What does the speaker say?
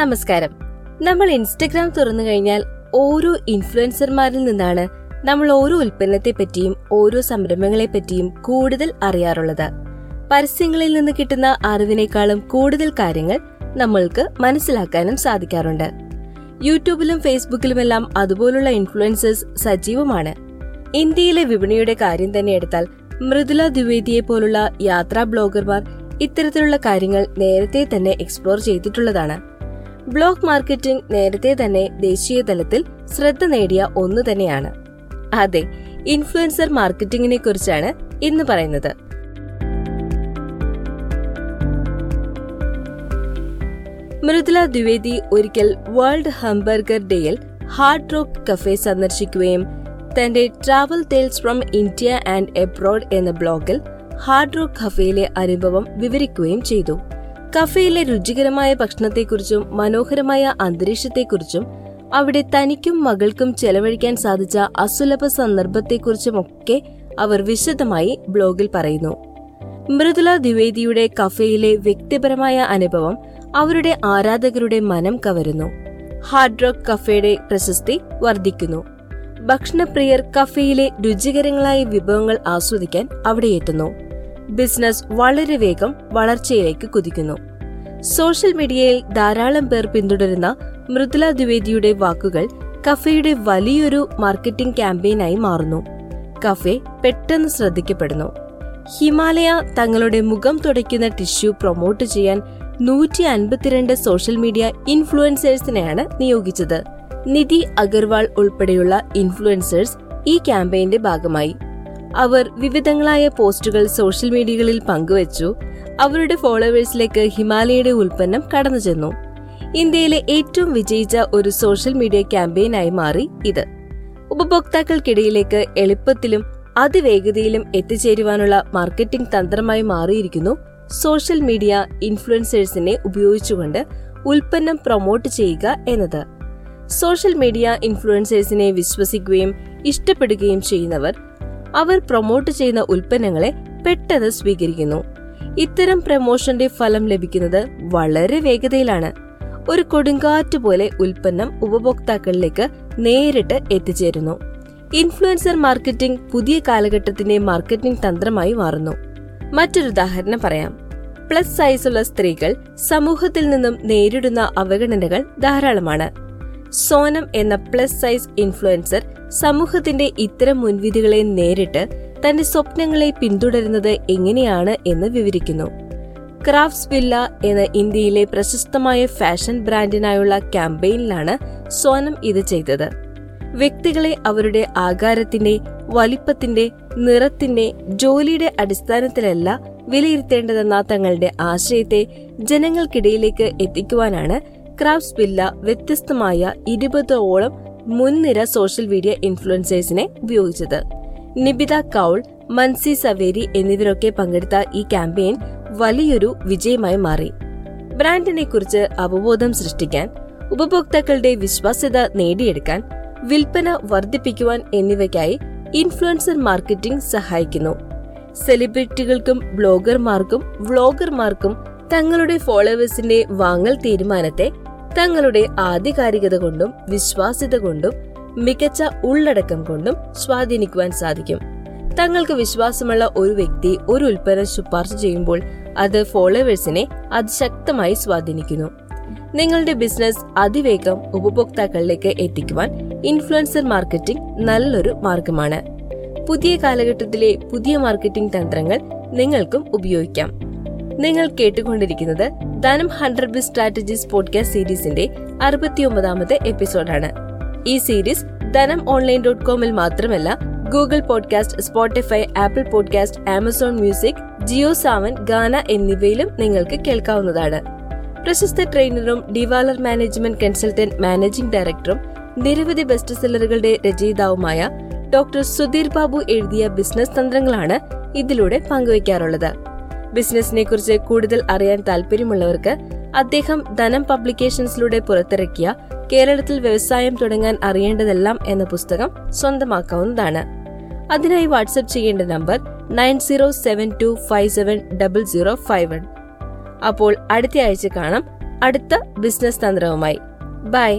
നമസ്കാരം. നമ്മൾ ഇൻസ്റ്റഗ്രാം തുറന്നു കഴിഞ്ഞാൽ ഓരോ ഇൻഫ്ലുവൻസർമാരിൽ നിന്നാണ് നമ്മൾ ഓരോ ഉൽപ്പന്നത്തെ പറ്റിയും ഓരോ സംരംഭങ്ങളെ പറ്റിയും കൂടുതൽ അറിയാറുള്ളത്. പരസ്യങ്ങളിൽ നിന്ന് കിട്ടുന്ന അറിവിനേക്കാളും കൂടുതൽ കാര്യങ്ങൾ നമ്മൾക്ക് മനസ്സിലാക്കാനും സാധിക്കാറുണ്ട്. യൂട്യൂബിലും ഫേസ്ബുക്കിലുമെല്ലാം അതുപോലുള്ള ഇൻഫ്ലുവൻസേഴ്സ് സജീവമാണ്. ഇന്ത്യയിലെ വിപണിയുടെ കാര്യം തന്നെ എടുത്താൽ മൃദുല ദ്വിവേദിയെ പോലുള്ള യാത്രാ ബ്ലോഗർമാർ ഇത്തരത്തിലുള്ള കാര്യങ്ങൾ നേരത്തെ തന്നെ എക്സ്പ്ലോർ ചെയ്തിട്ടുള്ളതാണ്. ബ്ലോഗ് മാർക്കറ്റിംഗ് നേരത്തെ തന്നെ ദേശീയ തലത്തിൽ ശ്രദ്ധ നേടിയ ഒന്ന് തന്നെയാണ്. അതെ, ഇൻഫ്ലുവൻസർ മാർക്കറ്റിംഗിനെ കുറിച്ചാണ് ഇന്ന് പറയുന്നത്. മൃദുല ദ്വിവേദി ഒരിക്കൽ വേൾഡ് ഹംബർഗർ ഡേയിൽ ഹാർഡ് റോക്ക് കഫേ സന്ദർശിക്കുകയും തന്റെ travel tales from India and abroad എന്ന ബ്ലോഗിൽ ഹാർഡ് റോക്ക് കഫേയിലെ അനുഭവം വിവരിക്കുകയും ചെയ്തു. കഫേയിലെ രുചികരമായ ഭക്ഷണത്തെക്കുറിച്ചും മനോഹരമായ അന്തരീക്ഷത്തെക്കുറിച്ചും അവിടെ തനിക്കും മകൾക്കും ചെലവഴിക്കാൻ സാധിച്ച അസുലഭ സന്ദർഭത്തെക്കുറിച്ചുമൊക്കെ അവർ വിശദമായി ബ്ലോഗിൽ പറയുന്നു. മൃദുല ദ്വിവേദിയുടെ കഫേയിലെ വ്യക്തിപരമായ അനുഭവം അവരുടെ ആരാധകരുടെ മനം കവരുന്നു. ഹാർഡ് റോക്ക് കഫേയുടെ പ്രശസ്തി വർദ്ധിക്കുന്നു. ഭക്ഷണപ്രിയർ കഫേയിലെ രുചികരങ്ങളായ വിഭവങ്ങൾ ആസ്വദിക്കാൻ അവിടെ എത്തുന്നു. ബിസിനസ് വളരെ വേഗം വളർച്ചയിലേക്ക് കുതിക്കുന്നു. സോഷ്യൽ മീഡിയയിൽ ധാരാളം പേർ പിന്തുടരുന്ന മൃദുല ദ്വിവേദിയുടെ വാക്കുകൾ കഫേയുടെ വലിയൊരു മാർക്കറ്റിംഗ് ക്യാമ്പയിനായി മാറുന്നു. കഫേ പെട്ടെന്ന് ശ്രദ്ധിക്കപ്പെടുന്നു. ഹിമാലയ തങ്ങളുടെ മുഖം തുടയ്ക്കുന്ന ടിഷ്യൂ പ്രൊമോട്ട് ചെയ്യാൻ 152 സോഷ്യൽ മീഡിയ ഇൻഫ്ലുവൻസേഴ്സിനെയാണ് നിയോഗിച്ചത്. നിധി അഗർവാൾ ഉൾപ്പെടെയുള്ള ഇൻഫ്ലുവൻസേഴ്സ് ഈ ക്യാമ്പയിന്റെ ഭാഗമായി. അവർ വിവിധങ്ങളായ പോസ്റ്റുകൾ സോഷ്യൽ മീഡിയകളിൽ പങ്കുവച്ചു. അവരുടെ ഫോളോവേഴ്സിലേക്ക് ഹിമാലയയുടെ ഉൽപ്പന്നം കടന്നു ചെന്നു. ഇന്ത്യയിലെ ഏറ്റവും വിജയിച്ച ഒരു സോഷ്യൽ മീഡിയ ക്യാമ്പയിനായി മാറി ഇത്. ഉപഭോക്താക്കൾക്കിടയിലേക്ക് എളുപ്പത്തിലും അതിവേഗതയിലും എത്തിച്ചേരുവാനുള്ള മാർക്കറ്റിംഗ് തന്ത്രമായി മാറിയിരിക്കുന്നു സോഷ്യൽ മീഡിയ ഇൻഫ്ലുവൻസേഴ്സിനെ ഉപയോഗിച്ചുകൊണ്ട് ഉൽപ്പന്നം പ്രൊമോട്ട് ചെയ്യുക എന്നത്. സോഷ്യൽ മീഡിയ ഇൻഫ്ലുവൻസേഴ്സിനെ വിശ്വസിക്കുകയും ഇഷ്ടപ്പെടുകയും ചെയ്യുന്നവർ അവർ പ്രൊമോട്ട് ചെയ്യുന്ന ഉൽപ്പന്നങ്ങളെ പെട്ടെന്ന് സ്വീകരിക്കുന്നു. ഇത്തരം പ്രമോഷന്റെ ഫലം ലഭിക്കുന്നത് വളരെ വേഗതയിലാണ്. ഒരു കൊടുങ്കാറ്റ് പോലെ ഉൽപ്പന്നം ഉപഭോക്താക്കളിലേക്ക് നേരിട്ട് എത്തിച്ചേരുന്നു. ഇൻഫ്ലുവൻസർ മാർക്കറ്റിംഗ് പുതിയ കാലഘട്ടത്തിന്റെ മാർക്കറ്റിംഗ് തന്ത്രമായി മാറുന്നു. മറ്റൊരുദാഹരണം പറയാം. പ്ലസ് സൈസുള്ള സ്ത്രീകൾ സമൂഹത്തിൽ നിന്നും നേരിടുന്ന അവഗണനകൾ ധാരാളമാണ്. സോനം എന്ന പ്ലസ് സൈസ് ഇൻഫ്ലുവൻസർ സമൂഹത്തിന്റെ ഇത്തരം മുൻവിധികളെ നേരിട്ട് തന്റെ സ്വപ്നങ്ങളെ പിന്തുടരുന്നത് എങ്ങനെയാണ് എന്ന് വിവരിക്കുന്നു. ക്രാഫ്റ്റ്സ് വില്ല എന്ന ഇന്ത്യയിലെ പ്രശസ്തമായ ഫാഷൻ ബ്രാൻഡിനായുള്ള ക്യാമ്പയിനിലാണ് സോനം ഇത് ചെയ്തത്. വ്യക്തികളെ അവരുടെ ആകാരത്തിന്റെ, വലിപ്പത്തിന്റെ, നിറത്തിന്റെ, ജോലിയുടെ അടിസ്ഥാനത്തിലല്ല വിലയിരുത്തേണ്ടതെന്ന തങ്ങളുടെ ആശയത്തെ ജനങ്ങൾക്കിടയിലേക്ക് എത്തിക്കുവാനാണ് ക്രാഫ്റ്റ്സ് വില്ല വ്യത്യസ്തമായ 20 മുൻനിര സോഷ്യൽ മീഡിയ ഇൻഫ്ലുവൻസേഴ്സിനെ ഉപയോഗിച്ചത്. നിബിധ കൗൾ, മൻസി സവേരി എന്നിവരൊക്കെ പങ്കെടുത്ത ഈ ക്യാമ്പയിൻ വലിയൊരു വിജയമായി മാറി. ബ്രാൻഡിനെ കുറിച്ച് അവബോധം സൃഷ്ടിക്കാൻ, ഉപഭോക്താക്കളുടെ വിശ്വാസ്യത നേടിയെടുക്കാൻ, വിൽപ്പന വർദ്ധിപ്പിക്കുവാൻ എന്നിവയ്ക്കായി ഇൻഫ്ലുവൻസർ മാർക്കറ്റിംഗ് സഹായിക്കുന്നു. സെലിബ്രിറ്റികൾക്കും ബ്ലോഗർമാർക്കും വ്ളോഗർമാർക്കും തങ്ങളുടെ ഫോളോവേഴ്സിന്റെ വാങ്ങൽ തീരുമാനത്തെ തങ്ങളുടെ ആധികാരികത കൊണ്ടും വിശ്വാസ്യത കൊണ്ടും മികച്ച ഉള്ളടക്കം കൊണ്ടും സ്വാധീനിക്കുവാൻ സാധിക്കും. തങ്ങൾക്ക് വിശ്വാസമുള്ള ഒരു വ്യക്തി ഒരു ഉൽപ്പന്നം ശുപാർശ ചെയ്യുമ്പോൾ അത് ഫോളോവേഴ്സിനെ അതിശക്തമായി സ്വാധീനിക്കുന്നു. നിങ്ങളുടെ ബിസിനസ് അതിവേഗം ഉപഭോക്താക്കളിലേക്ക് എത്തിക്കുവാൻ ഇൻഫ്ലുവൻസർ മാർക്കറ്റിംഗ് നല്ലൊരു മാർഗമാണ്. പുതിയ കാലഘട്ടത്തിലെ പുതിയ മാർക്കറ്റിംഗ് തന്ത്രങ്ങൾ നിങ്ങൾക്കും ഉപയോഗിക്കാം. നിങ്ങൾ കേട്ടുകൊണ്ടിരിക്കുന്നത് ധനം 100 B സ്ട്രാറ്റജീസ് പോഡ്കാസ്റ്റ് സീരീസിന്റെ 69th എപ്പിസോഡാണ്. ഈ സീരീസ് ധനം online.com മാത്രമല്ല Google podcast, Spotify, Apple podcast, Amazon music, Jio Saavn, Gaana എന്നിവയിലും നിങ്ങൾക്ക് കേൾക്കാവുന്നതാണ്. പ്രശസ്ത ട്രെയിനറും ഡിവാലർ മാനേജ്മെന്റ് കൺസൾട്ടന്റ് മാനേജിംഗ് ഡയറക്ടറും നിരവധി ബെസ്റ്റ് സെല്ലറുകളുടെ രചയിതാവുമായ ഡോക്ടർ സുധീർ ബാബു എഴുതിയ ബിസിനസ് തന്ത്രങ്ങളാണ് ഇതിലൂടെ പങ്കുവയ്ക്കാറുള്ളത്. ബിസിനസിനെ കുറിച്ച് കൂടുതൽ അറിയാൻ താല്പര്യമുള്ളവർക്ക് അദ്ദേഹം ധനം പബ്ലിക്കേഷൻസിലൂടെ പുറത്തിറക്കിയ കേരളത്തിൽ വ്യവസായം തുടങ്ങാൻ അറിയേണ്ടതെല്ലാം എന്ന പുസ്തകം സ്വന്തമാക്കാവുന്നതാണ്. അതിനായി വാട്സ്ആപ്പ് ചെയ്യേണ്ട നമ്പർ 9072570051. അപ്പോൾ അടുത്ത ആഴ്ച കാണാം. അടുത്ത ബിസിനസ് തന്ത്രവുമായി. ബൈ.